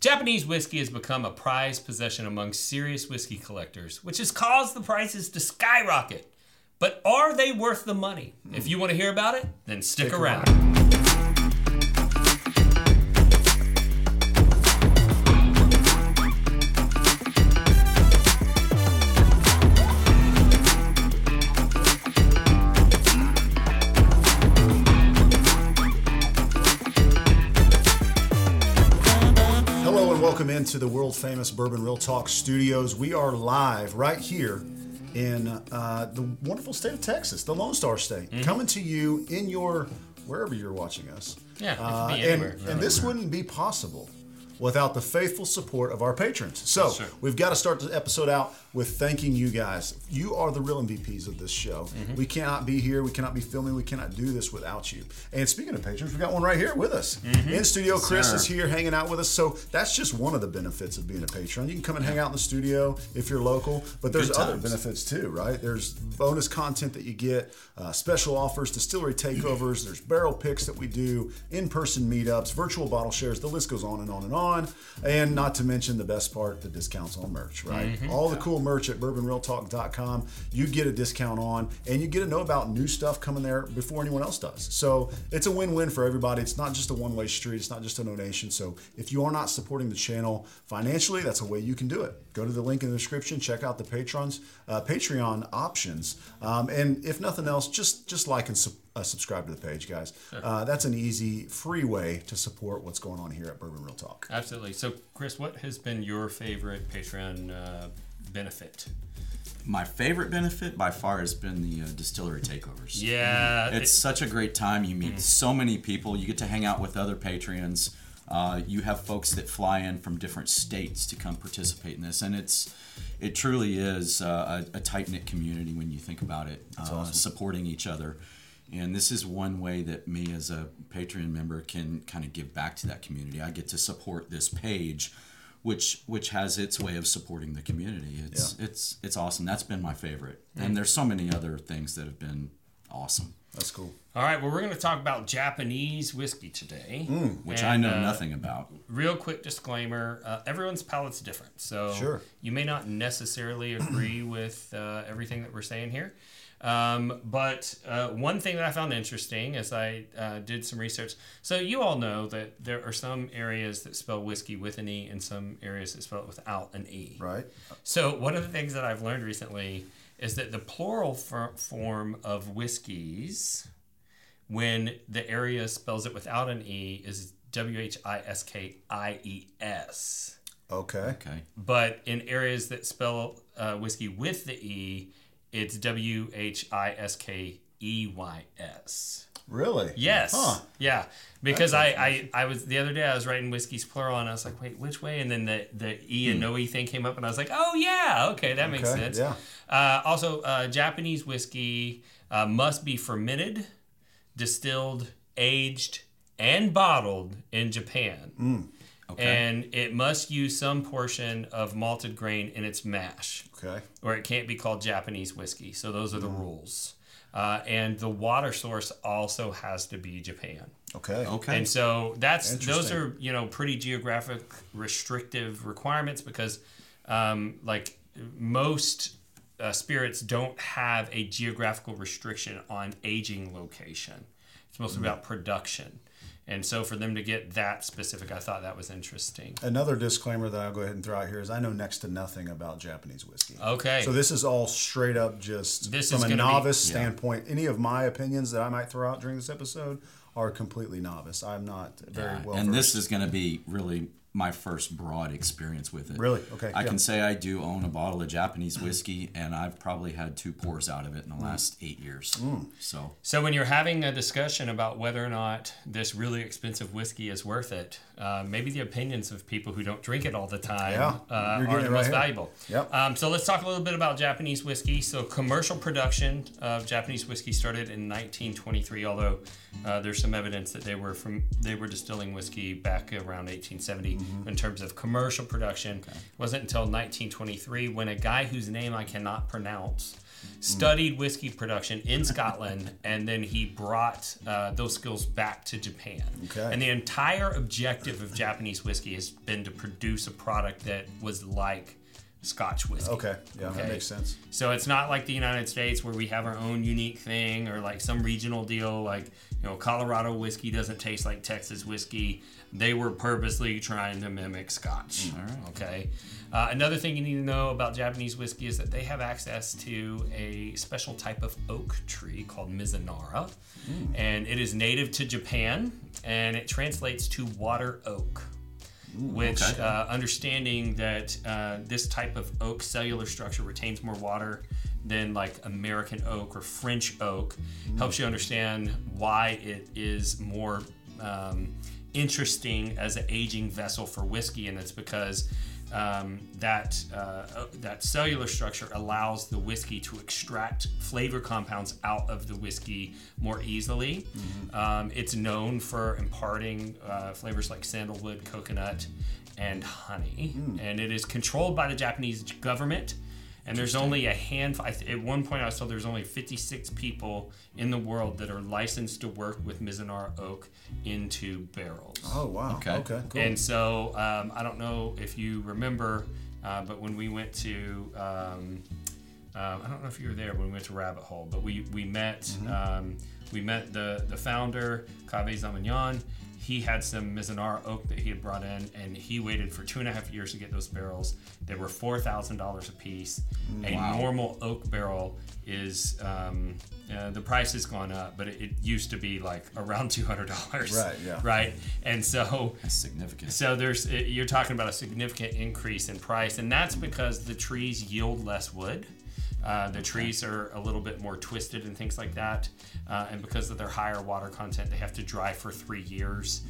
Japanese whiskey has become a prized possession among serious whiskey collectors, which has caused the prices to skyrocket. But are they worth the money? If you want to hear about it, then stick around. Welcome into the world-famous Bourbon Real Talk studios. We are live right here in the wonderful state of Texas, the Lone Star State, coming to you in your, wherever you're watching us. Yeah, it could be anywhere. And this wouldn't be possible without the faithful support of our patrons. So we've got to start the episode out with thanking you guys. You are the real MVPs of this show. We cannot be here. We cannot be filming. We cannot do this without you. And speaking of patrons, we've got one right here with us. In studio, Chris is here hanging out with us. So that's just one of the benefits of being a patron. You can come and hang out in the studio if you're local. But there's other benefits too, right? There's bonus content that you get, special offers, distillery takeovers. There's barrel picks that we do, in-person meetups, virtual bottle shares. The list goes on and on and on. And not to mention the best part, the discounts on merch, right? All the cool merch at bourbonrealtalk.com. You get a discount on, and you get to know about new stuff coming there before anyone else does. So it's a win-win for everybody. It's not just a one-way street. It's not just a donation. So if you are not supporting the channel financially, that's a way you can do it. Go to the link in the description. Check out the Patreon options. And if nothing else, just like and support. Subscribe to the page, guys. That's an easy, free way to support what's going on here at Bourbon Real Talk. Absolutely. So, Chris, what has been your favorite Patreon benefit? My favorite benefit by far has been the distillery takeovers. Yeah. It's such a great time. You meet so many people. You get to hang out with other Patreons. You have folks that fly in from different states to come participate in this, and it truly is a tight-knit community when you think about it. That's awesome. Supporting each other. And this is one way that me as a Patreon member can kind of give back to that community. I get to support this page, which has its way of supporting the community. It's awesome. That's been my favorite. And there's so many other things that have been awesome. That's cool. All right, well, we're going to talk about Japanese whiskey today. Which I know nothing about. Real quick disclaimer, everyone's palate's different. So you may not necessarily agree with everything that we're saying here. But one thing that I found interesting as I did some research, so you all know that there are some areas that spell whiskey with an E and some areas that spell it without an E. Right. So one of the things that I've learned recently is that the plural form of whiskeys, when the area spells it without an E, is W-H-I-S-K-I-E-S. Okay. But in areas that spell whiskey with the E, it's W-H-I-S-K-E-Y-S. Really? Yes. Huh. Yeah. Because I was the other day I was writing whiskeys plural and I was like, wait, which way? And then the E and no E thing came up and I was like, oh yeah, okay, that makes sense. Yeah. Also, Japanese whiskey must be fermented, distilled, aged, and bottled in Japan. Okay. And it must use some portion of malted grain in its mash. Okay. Or it can't be called Japanese whiskey. So those are the rules. And the water source also has to be Japan. Okay. And so those are, pretty geographic restrictive requirements because most spirits don't have a geographical restriction on aging location. It's mostly about production. And so for them to get that specific, I thought that was interesting. Another disclaimer that I'll go ahead and throw out here is I know next to nothing about Japanese whiskey. Okay. So this is all straight up just from a novice standpoint. Any of my opinions that I might throw out during this episode are completely novice. I'm not very well versed. And this is going to be really my first broad experience with it. Really? Okay. I can say I do own a bottle of Japanese whiskey, and I've probably had 2 pours out of it in the last 8 years. So when you're having a discussion about whether or not this really expensive whiskey is worth it, maybe the opinions of people who don't drink it all the time are the most valuable. Yep. So let's talk a little bit about Japanese whiskey. So commercial production of Japanese whiskey started in 1923, although there's some evidence that they were distilling whiskey back around 1870. mm-hmm. in terms of commercial production. Okay. It wasn't until 1923 when a guy whose name I cannot pronounce studied whiskey production in Scotland, and then he brought those skills back to Japan. Okay. And the entire objective of Japanese whiskey has been to produce a product that was like Scotch whiskey. Okay, yeah, okay? That makes sense. So it's not like the United States where we have our own unique thing or like some regional deal, like, you know, Colorado whiskey doesn't taste like Texas whiskey. They were purposely trying to mimic Scotch. All right. Okay. Another thing you need to know about Japanese whiskey is that they have access to a special type of oak tree called Mizunara, and it is native to Japan, and it translates to water oak. Ooh, which, okay. Understanding that this type of oak cellular structure retains more water than like American oak or French oak, helps you understand why it is more interesting as an aging vessel for whiskey. And it's because that cellular structure allows the whiskey to extract flavor compounds out of the whiskey more easily. Mm-hmm. It's known for imparting flavors like sandalwood, coconut, and honey. And it is controlled by the Japanese government. And there's only a handful. At one point I was told there's only 56 people in the world that are licensed to work with Mizunara oak into barrels. Oh, wow. Okay, cool. And so I don't know if you remember, but when we went to, I don't know if you were there when we went to Rabbit Hole, but we met the founder, Kave Zamagnon. He had some Mizunara oak that he had brought in, and he waited for 2.5 years to get those barrels. They were $4,000 a piece. Wow. A normal oak barrel is, the price has gone up, but it used to be like around $200. Right, yeah. Right? And so... That's significant. So you're talking about a significant increase in price, and that's because the trees yield less wood. The trees are a little bit more twisted and things like that. And because of their higher water content, they have to dry for 3 years.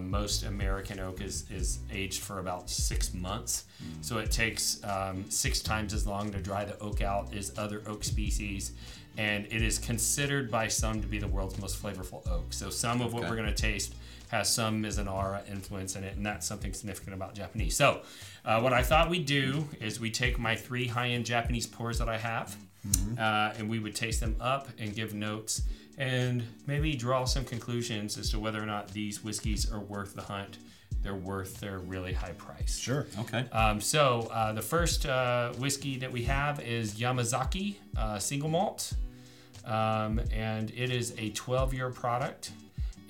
Most American oak is aged for about 6 months. So it takes 6 times as long to dry the oak out as other oak species. And it is considered by some to be the world's most flavorful oak. So some of what we're going to taste has some Mizunara influence in it, and that's something significant about Japanese. So what I thought we'd do is we take my 3 high-end Japanese pours that I have, and we would taste them up and give notes and maybe draw some conclusions as to whether or not these whiskeys are worth the hunt. They're worth their really high price. Sure. Okay. So the first whiskey that we have is Yamazaki single malt, and it is a 12-year product.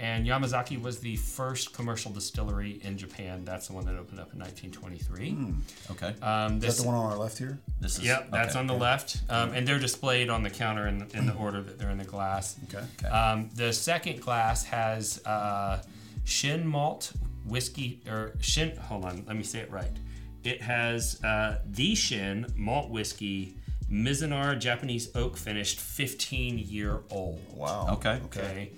And Yamazaki was the first commercial distillery in Japan. That's the one that opened up in 1923. Okay. Is that the one on our left here? Yep, that's on the left. And they're displayed on the counter in the order that they're in the glass. Okay. The second glass has Shin malt whiskey, or Shin, hold on, let me say it right. It has the Shin malt whiskey, Mizunara Japanese oak finished, 15-year-old. Wow. Okay.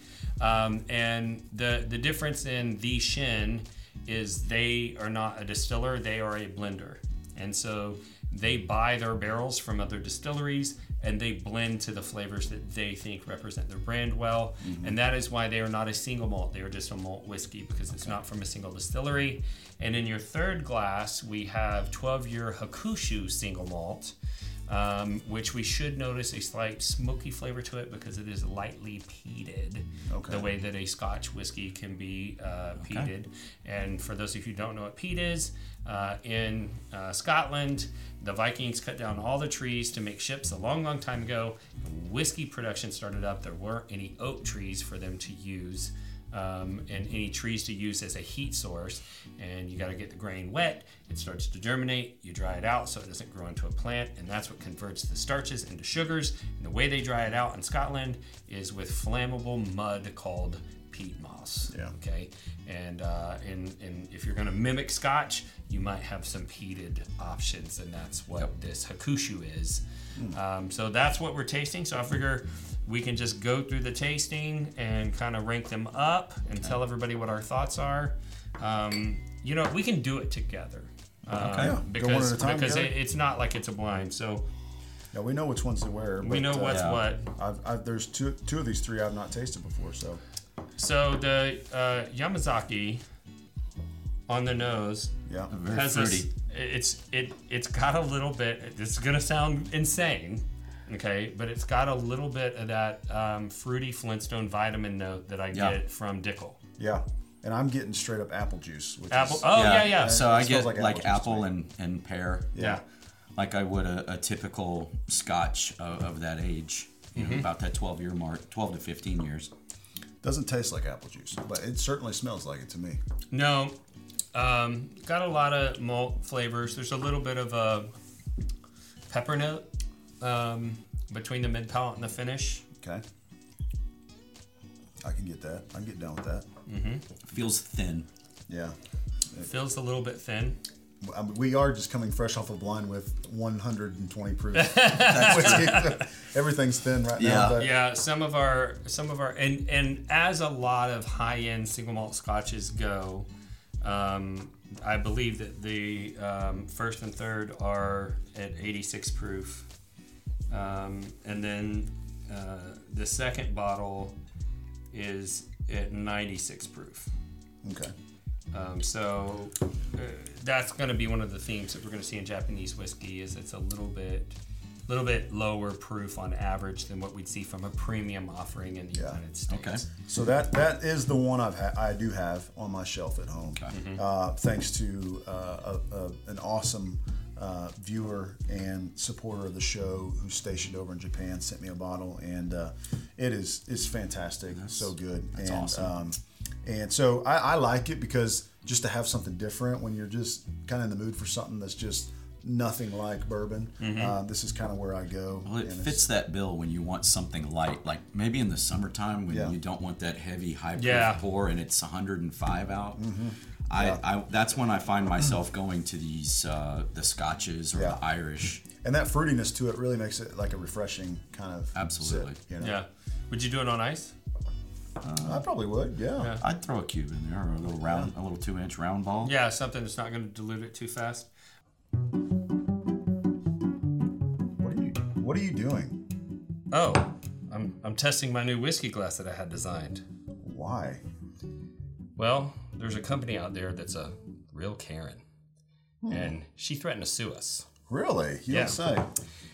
And the difference in the Shin is they are not a distiller, they are a blender. And so they buy their barrels from other distilleries and they blend to the flavors that they think represent their brand well. And that is why they are not a single malt, they are just a malt whiskey, because it's not from a single distillery. And in your third glass, we have 12-year Hakushu single malt, which we should notice a slight smoky flavor to it because it is lightly peated, the way that a Scotch whiskey can be peated. And for those of you who don't know what peat is, in Scotland, the Vikings cut down all the trees to make ships a long, long time ago. When whiskey production started up, there weren't any oak trees for them to use. And any trees to use as a heat source, and you got to get the grain wet. It starts to germinate. You dry it out so it doesn't grow into a plant, and that's what converts the starches into sugars. And the way they dry it out in Scotland is with flammable mud called peat moss. Yeah. Okay. And and if you're going to mimic Scotch, you might have some peated options, and that's what this Hakushu is. So that's what we're tasting. So I figure we can just go through the tasting and kind of rank them up and tell everybody what our thoughts are. You know, we can do it together. Because it's not like it's a blind. So yeah, we know which ones to wear. We know what's what. There's two of these three I've not tasted before. So the Yamazaki on the nose. Yeah, very fruity. It's got a little bit. This is gonna sound insane, okay? But it's got a little bit of that fruity Flintstone vitamin note that I get from Dickel. Yeah, and I'm getting straight up apple juice. Which apple? Yeah. So I get like apple and pear. Yeah. Like I would a typical Scotch of that age, you know, about that 12-year mark, 12 to 15 years. Doesn't taste like apple juice, but it certainly smells like it to me. No, got a lot of malt flavors. There's a little bit of a pepper note between the mid palate and the finish. Okay, I can get that. I can get down with that. Feels thin. Yeah, it feels a little bit thin. We are just coming fresh off a blind with 120 proof. Everything's thin right now. But yeah, some of our, and as a lot of high-end single malt scotches go, I believe that the first and third are at 86 proof, and then the second bottle is at 96 proof. Okay. So that's going to be one of the themes that we're going to see in Japanese whiskey is it's a little bit lower proof on average than what we'd see from a premium offering in the United States. Okay. So that is the one I do have on my shelf at home. Okay. Thanks to an awesome viewer and supporter of the show who's stationed over in Japan, sent me a bottle, and it's fantastic. That's so good. That's awesome. And so I like it because just to have something different when you're just kind of in the mood for something that's just nothing like bourbon, this is kind of where I go. Well, it fits that bill when you want something light, like maybe in the summertime when you don't want that heavy, high-proof pour and it's 105 out. I that's when I find myself going to these the Scotches or the Irish. And that fruitiness to it really makes it like a refreshing kind of absolutely sip, you know? Yeah. Would you do it on ice? I probably would, yeah. I'd throw a cube in there, or a little round, a little 2-inch round ball. Yeah, something that's not going to dilute it too fast. What are you doing? Oh, I'm testing my new whiskey glass that I had designed. Why? Well, there's a company out there that's a real Karen, and she threatened to sue us. Really? You don't say.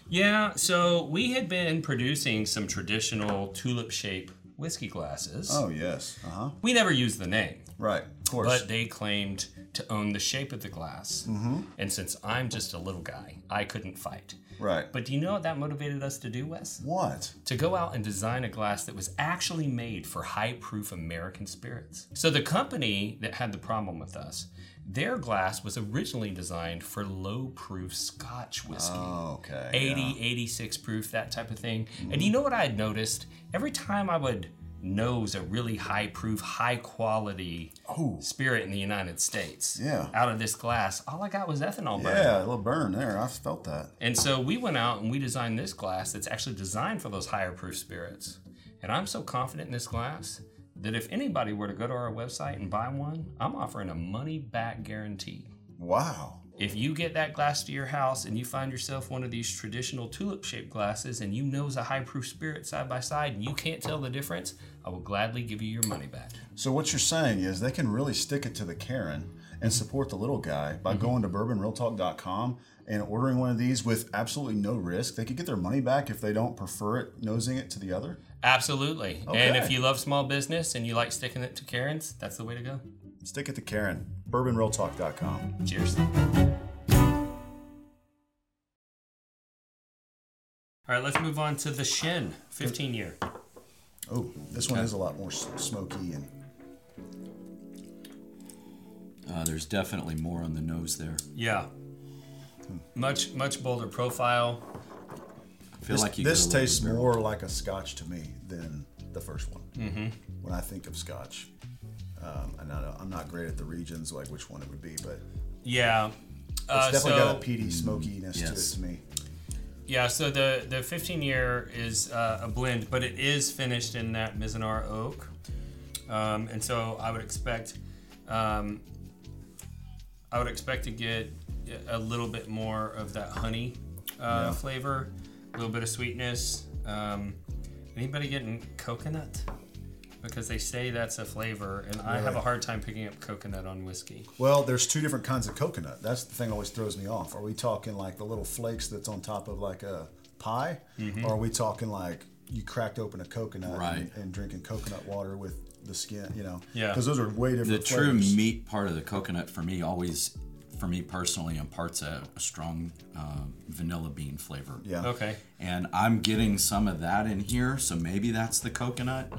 Yeah. So we had been producing some traditional tulip-shaped whiskey glasses. Oh, yes. Uh-huh. We never used the name. Right, of course. But they claimed to own the shape of the glass. Mm-hmm. And since I'm just a little guy, I couldn't fight. Right. But do you know what that motivated us to do, Wes? What? To go out and design a glass that was actually made for high-proof American spirits. So the company that had the problem with us, their glass was originally designed for low-proof Scotch whiskey. Oh, okay. 80, 86 proof, that type of thing. Mm. And you know what I had noticed? Every time I would nose a really high-proof, high-quality spirit in the United States out of this glass, all I got was ethanol burn. Yeah, a little burn there. I felt that. And so we went out and we designed this glass that's actually designed for those higher-proof spirits. And I'm so confident in this glass that if anybody were to go to our website and buy one, I'm offering a money-back guarantee. Wow. If you get that glass to your house and you find yourself one of these traditional tulip-shaped glasses and you nose a high-proof spirit side by side and you can't tell the difference, I will gladly give you your money back. So what you're saying is they can really stick it to the Karen and support the little guy by going to bourbonrealtalk.com and ordering one of these with absolutely no risk. They could get their money back if they don't prefer it, nosing it to the other? Absolutely. Okay. And if you love small business and you like sticking it to Karens, that's the way to go. Stick it to Karen. BourbonRealTalk.com. Cheers. All right, let's move on to the Shin 15-year. Oh, this one is a lot more smoky. And there's definitely more on the nose there. Yeah. Much bolder profile. I feel like this tastes more like a Scotch to me than the first one. Mm-hmm. When I think of Scotch, and I'm not great at the regions, like which one it would be, but it's definitely got a peaty smokiness to it to me. Yeah, so the 15-year is a blend, but it is finished in that Mizunara oak, and so I would expect to get a little bit more of that honey flavor, a little bit of sweetness. Anybody getting coconut? because they say that's a flavor, and I have a hard time picking up coconut on whiskey. Well, there's two different kinds of coconut. That's the thing that always throws me off. Are we talking like the little flakes that's on top of like a pie? Mm-hmm. Or are we talking like you cracked open a coconut and drinking coconut water with the skin, you know? Yeah. Because those are way different The flavors. True meat part of the coconut for me always... For me personally, imparts a strong vanilla bean flavor. Yeah. Okay. And I'm getting some of that in here, so maybe that's the coconut.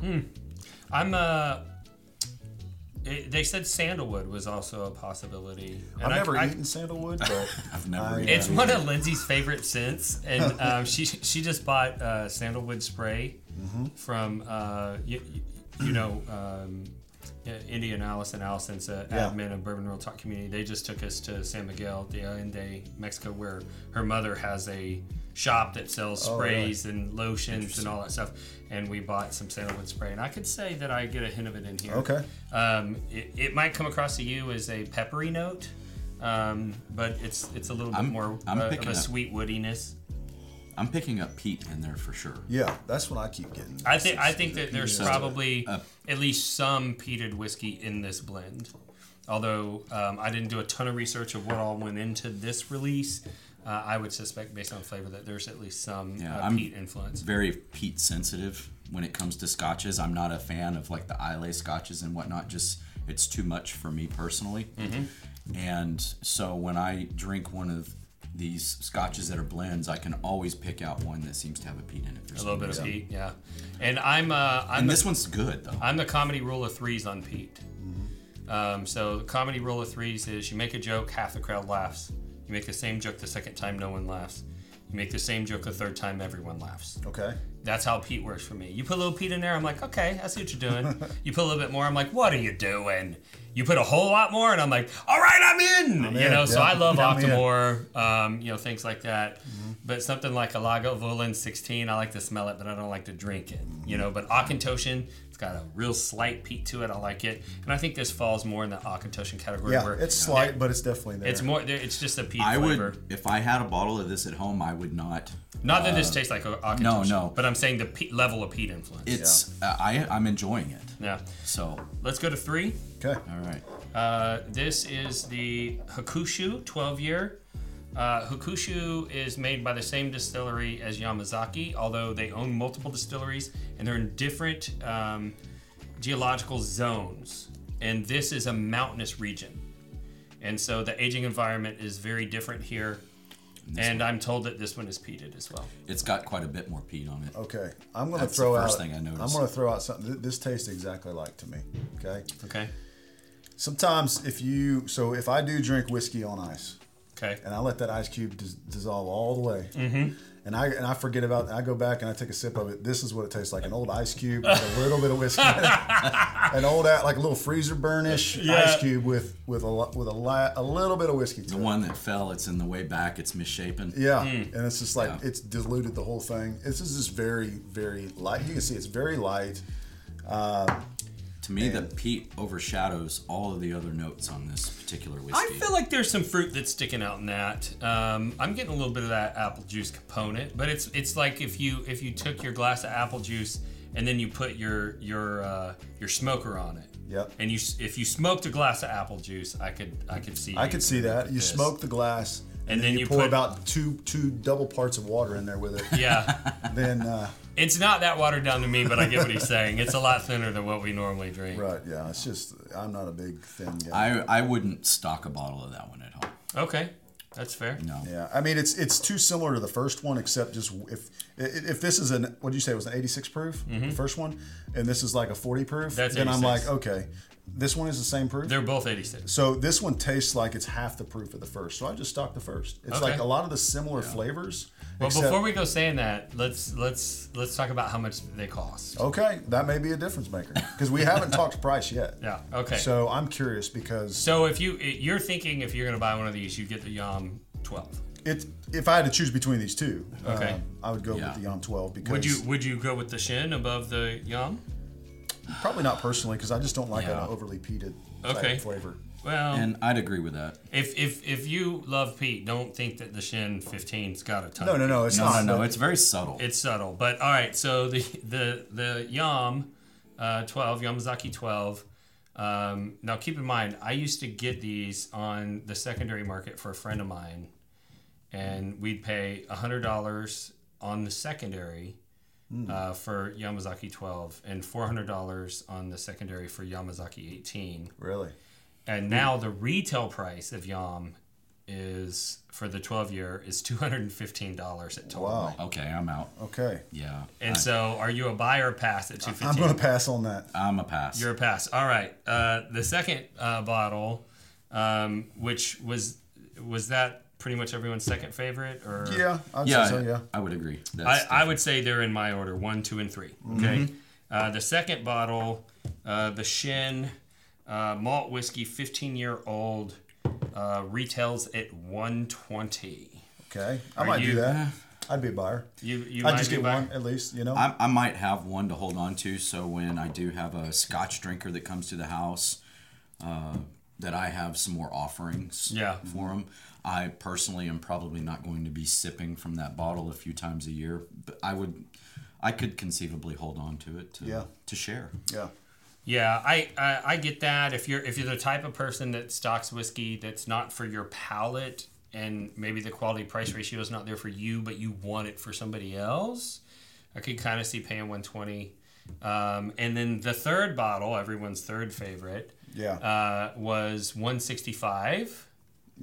They said sandalwood was also a possibility. And I've never eaten sandalwood, but I've never. It's one of Lindsay's favorite scents, and she just bought sandalwood spray from Indy and Allison's admin of Bourbon Real Talk Community. They just took us to San Miguel de Allende, Mexico, where her mother has a shop that sells sprays and lotions and all that stuff. And we bought some sandalwood spray. And I could say that I get a hint of it in here. Okay. It might come across to you as a peppery note, but it's a little bit more of a sweet woodiness. I'm picking up peat in there for sure. Yeah, that's what I keep getting. I think that there's probably at least some peated whiskey in this blend. Although I didn't do a ton of research of what all went into this release, I would suspect based on flavor that there's at least some peat influence. Very peat sensitive when it comes to scotches. I'm not a fan of like the Islay scotches and whatnot. Just it's too much for me personally. Mm-hmm. And so when I drink one of these scotches that are blends, I can always pick out one that seems to have a peat in it. A little bit of peat, yeah. And this one's good though. I'm the comedy rule of threes on peat. Mm-hmm. So the comedy rule of threes is you make a joke, half the crowd laughs. You make the same joke the second time, no one laughs. You make the same joke the third time, everyone laughs. Okay. That's how peat works for me. You put a little peat in there, I'm like, okay, I see what you're doing. You put a little bit more, I'm like, what are you doing? You put a whole lot more, and I'm like, all right, I'm in. So I love Octomore, things like that. Mm-hmm. But something like a Lagavulin 16, I like to smell it, but I don't like to drink it. Mm-hmm. But Ockentoshan, it's got a real slight peat to it. I like it, and I think this falls more in the Ockentoshan category. Yeah, where, it's slight, but it's definitely there. It's more. It's just a peat flavor. If I had a bottle of this at home, I would not. Not that this tastes like Ockentoshan. No. But I'm saying the peat, level of peat influence. It's. Yeah. I'm enjoying it. Yeah. So let's go to 3. Okay. All right. This is the Hakushu 12-year. Hakushu is made by the same distillery as Yamazaki, although they own multiple distilleries, and they're in different geological zones. And this is a mountainous region. And so the aging environment is very different here. And I'm told that this one is peated as well. It's got quite a bit more peat on it. Okay, I'm going to throw out. That's the first thing I noticed. I'm going to throw out something. This tastes exactly like to me. Okay. Okay. Sometimes if I do drink whiskey on ice. Okay. And I let that ice cube dissolve all the way. Mm-hmm. And I forget about it. I go back and I take a sip of it. This is what it tastes like: an old ice cube with a little bit of whiskey, an old like a little freezer burnish ice cube with a little bit of whiskey. The one that fell, it's in the way back. It's misshapen. Yeah, and it's just like it's diluted the whole thing. This is just very, very light. You can see it's very light. To me, the peat overshadows all of the other notes on this particular whiskey. I feel like there's some fruit that's sticking out in that. I'm getting a little bit of that apple juice component, but it's like if you took your glass of apple juice and then you put your smoker on it. Yep. And if you smoked a glass of apple juice, I could see that. You smoke the glass and then you pour about two double parts of water in there with it. Yeah. Then. It's not that watered down to me, but I get what he's saying. It's a lot thinner than what we normally drink. Right, yeah. It's just, I'm not a big thin guy. I wouldn't stock a bottle of that one at home. Okay, that's fair. No. Yeah, I mean, it's too similar to the first one, except just if this is an, what did you say, it was an 86 proof, mm-hmm. the first one, and this is like a 40 proof, that's then 86. I'm like, okay, this one is the same proof? They're both 86. So this one tastes like it's half the proof of the first, so I just stocked the first. It's like a lot of the similar flavors. Well, before we go saying that, let's talk about how much they cost. Okay, that may be a difference maker because we haven't talked price yet. Yeah. Okay. So I'm curious because. So you're thinking if you're going to buy one of these, you get the Yam 12. If I had to choose between these two, I would go with the Yam 12 because. Would you go with the Shin above the Yam? Probably not personally because I just don't like an overly peated type flavor. Well, and I'd agree with that. If you love peat, don't think that the Shin 15's got a ton. No, it's not. No, it's very subtle. It's subtle, but all right. So the Yam 12, Yamazaki 12. Now keep in mind, I used to get these on the secondary market for a friend of mine, and we'd pay $100 on the secondary for Yamazaki 12 and $400 on the secondary for Yamazaki 18. Really? And now the retail price of Yam is, for the 12-year, is $215 at TourMax. Wow. Okay, I'm out. Okay. Yeah. And so, are you a buy or a pass at $215? I'm going to pass on that. I'm a pass. You're a pass. All right. The second bottle, which was that pretty much everyone's second favorite? Or Yeah, I'd say so. I would agree. I would say they're in my order, 1, 2, and 3. Okay. Mm-hmm. The second bottle, the Shin malt whiskey, 15-year-old, retails at $120. Okay, I might do that. I'd be a buyer. I'd just get one at least, you know. I might have one to hold on to, so when I do have a Scotch drinker that comes to the house, that I have some more offerings for them. I personally am probably not going to be sipping from that bottle a few times a year, but I could conceivably hold on to it to share. Yeah. Yeah, I get that. If you're the type of person that stocks whiskey that's not for your palate, and maybe the quality price ratio is not there for you, but you want it for somebody else, I could kind of see paying $120. And then the third bottle, everyone's third favorite, was $165.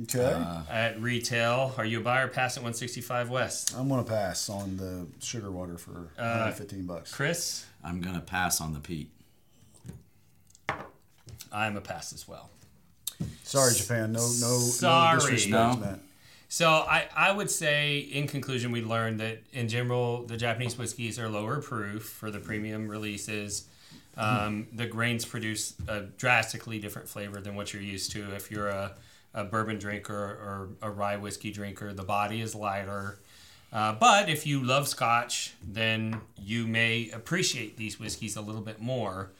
Okay. At retail, are you a buyer or pass at $165, West? I'm gonna pass on the sugar water for $115. Chris, I'm gonna pass on the Pete. I'm a pass as well. Sorry, Japan. No disrespect, man. So I would say, in conclusion, we learned that, in general, the Japanese whiskeys are lower proof for the premium releases. The grains produce a drastically different flavor than what you're used to. If you're a bourbon drinker or a rye whiskey drinker, the body is lighter. But if you love Scotch, then you may appreciate these whiskeys a little bit more.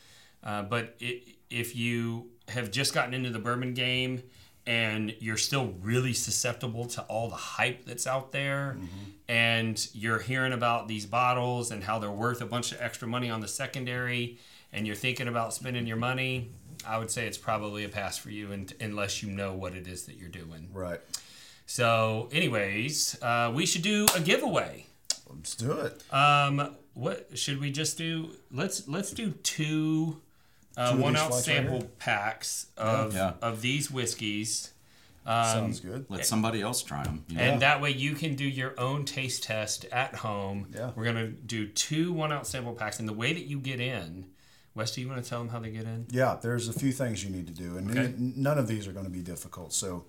If you have just gotten into the bourbon game and you're still really susceptible to all the hype that's out there, and you're hearing about these bottles and how they're worth a bunch of extra money on the secondary, and you're thinking about spending your money, I would say it's probably a pass for you, unless you know what it is that you're doing. Right. So anyways, we should do a giveaway. Let's do it. What should we just do? Let's do 2 1-ounce sample packs of these whiskeys. Sounds good. Let somebody else try them. Yeah. And that way you can do your own taste test at home. Yeah. We're going to do 2 1-ounce sample packs. And the way that you get in, Wes, do you want to tell them how they get in? Yeah, there's a few things you need to do. And none of these are going to be difficult. So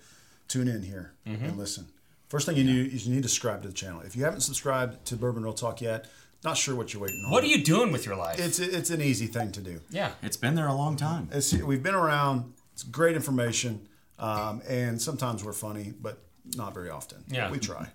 tune in here and listen. First thing you do is you need to subscribe to the channel. If you haven't subscribed to Bourbon Real Talk yet, not sure what you're waiting on. What are you doing with your life? It's an easy thing to do. Yeah, it's been there a long time. We've been around. It's great information, and sometimes we're funny, but not very often. Yeah, we try.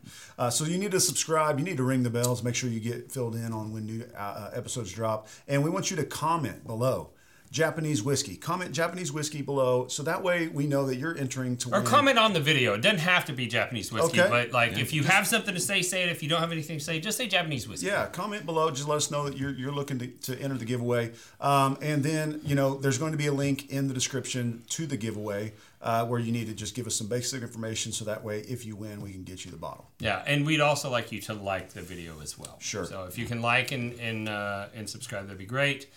So you need to subscribe. You need to ring the bells. Make sure you get filled in on when new episodes drop. And we want you to comment below. Japanese whiskey. Comment Japanese whiskey below, so that way we know that you're entering to win. Or comment on the video. It doesn't have to be Japanese whiskey, but if you have something to say, say it. If you don't have anything to say, just say Japanese whiskey. Yeah, comment below. Just let us know that you're looking to enter the giveaway. And then, there's going to be a link in the description to the giveaway where you need to just give us some basic information, so that way if you win, we can get you the bottle. Yeah, and we'd also like you to like the video as well. Sure. So if you can like and subscribe, that'd be great.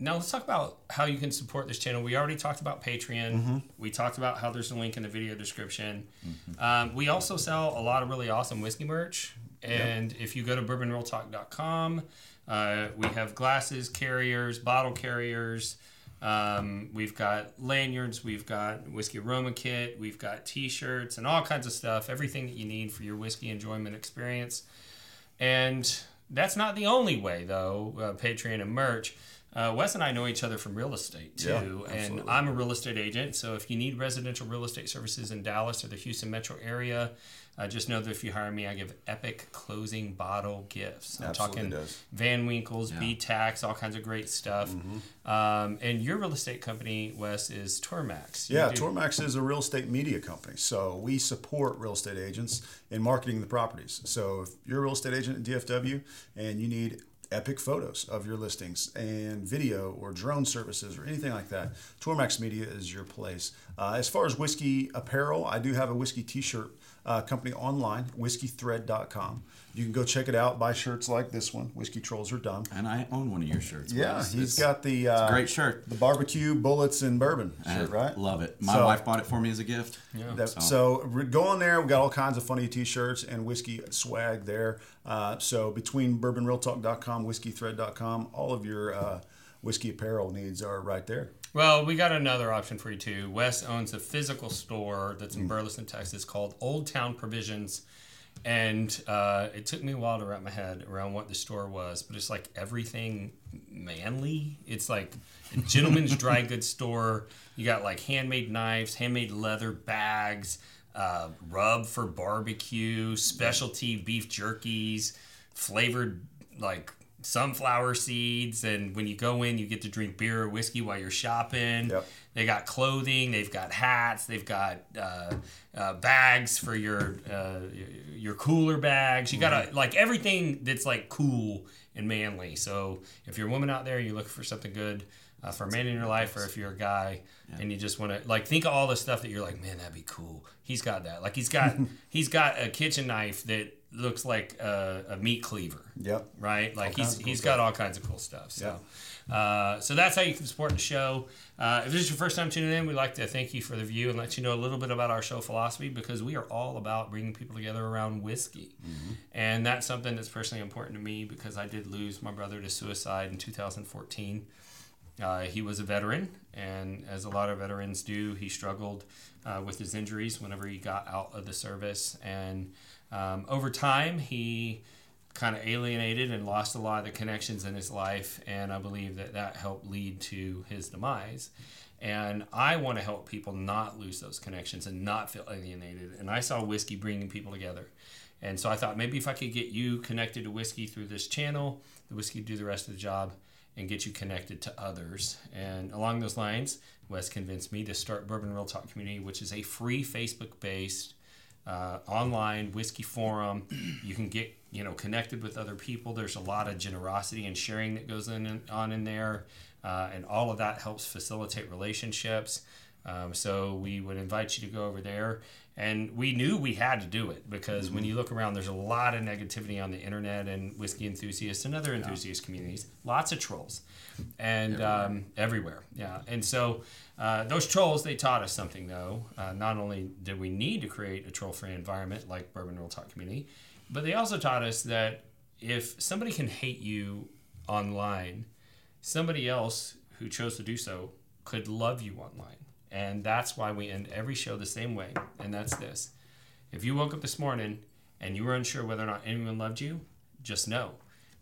Now let's talk about how you can support this channel. We already talked about Patreon. We talked about how there's a link in the video description. We also sell a lot of really awesome whiskey merch. And if you go to bourbonrealtalk.com, we have glasses, carriers, bottle carriers. We've got lanyards. We've got whiskey aroma kit. We've got T-shirts and all kinds of stuff. Everything that you need for your whiskey enjoyment experience. And that's not the only way, though, Patreon and merch. Wes and I know each other from real estate, too, and I'm a real estate agent, so if you need residential real estate services in Dallas or the Houston metro area, just know that if you hire me, I give epic closing bottle gifts. I'm talking Van Winkles, B-Tax, all kinds of great stuff. And your real estate company, Wes, is TourMax. TourMax is a real estate media company, so we support real estate agents in marketing the properties. So if you're a real estate agent at DFW and you need epic photos of your listings and video or drone services or anything like that, TourMax Media is your place. As far as whiskey apparel, I do have a whiskey t-shirt company online, whiskeythread.com. You can go check it out, buy shirts like this one, Whiskey Trolls Are Dumb. And I own one of your shirts. Yeah, he's got the it's a great shirt. The barbecue, bullets, and bourbon shirt, right? Love it. My wife bought it for me as a gift. Yeah. So go on there. We've got all kinds of funny t-shirts and whiskey swag there. So between bourbonrealtalk.com, whiskeythread.com, all of your whiskey apparel needs are right there. Well, we got another option for you, too. Wes owns a physical store that's in Burleson, Texas, called Old Town Provisions. And it took me a while to wrap my head around what the store was, but it's like everything manly. It's like a gentleman's dry goods store. You got like handmade knives, handmade leather bags, rub for barbecue, specialty beef jerkies, flavored like sunflower seeds, and when you go in you get to drink beer or whiskey while you're shopping. Yep. They got clothing, they've got hats, they've got bags for your cooler bags. You got like everything that's like cool and manly. So if you're a woman out there, you're looking for something good for a man in your life, or if you're a guy and you just want to like think of all the stuff that you're like, man, that'd be cool. He's got that. Like he's got a kitchen knife that looks like a meat cleaver. Yep. Right? Like he's got all kinds of cool stuff. So so that's how you can support the show. If this is your first time tuning in, we'd like to thank you for the view and let you know a little bit about our show philosophy, because we are all about bringing people together around whiskey. Mm-hmm. And that's something that's personally important to me, because I did lose my brother to suicide in 2014. He was a veteran, and as a lot of veterans do, he struggled with his injuries whenever he got out of the service. And over time, he kind of alienated and lost a lot of the connections in his life, and I believe that that helped lead to his demise. And I want to help people not lose those connections and not feel alienated. And I saw whiskey bringing people together. And so I thought maybe if I could get you connected to whiskey through this channel, the whiskey would do the rest of the job and get you connected to others. And along those lines, Wes convinced me to start Bourbon Real Talk Community, which is a free Facebook-based online whiskey forum. You can get connected with other people. There's a lot of generosity and sharing that goes on in there, and all of that helps facilitate relationships. So we would invite you to go over there. And we knew we had to do it, because when you look around, there's a lot of negativity on the internet and whiskey enthusiasts and other enthusiast communities. Lots of trolls. And everywhere. Yeah. And so those trolls, they taught us something, though. Not only did we need to create a troll-free environment like Bourbon Real Talk Community, but they also taught us that if somebody can hate you online, somebody else who chose to do so could love you online. And that's why we end every show the same way, and that's this. If you woke up this morning and you were unsure whether or not anyone loved you, just know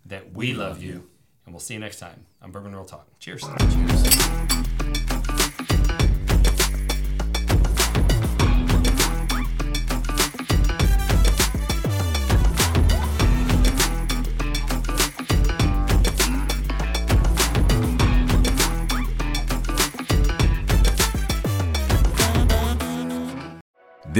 that we love you. And we'll see you next time on Bourbon Real Talk. Cheers. Cheers.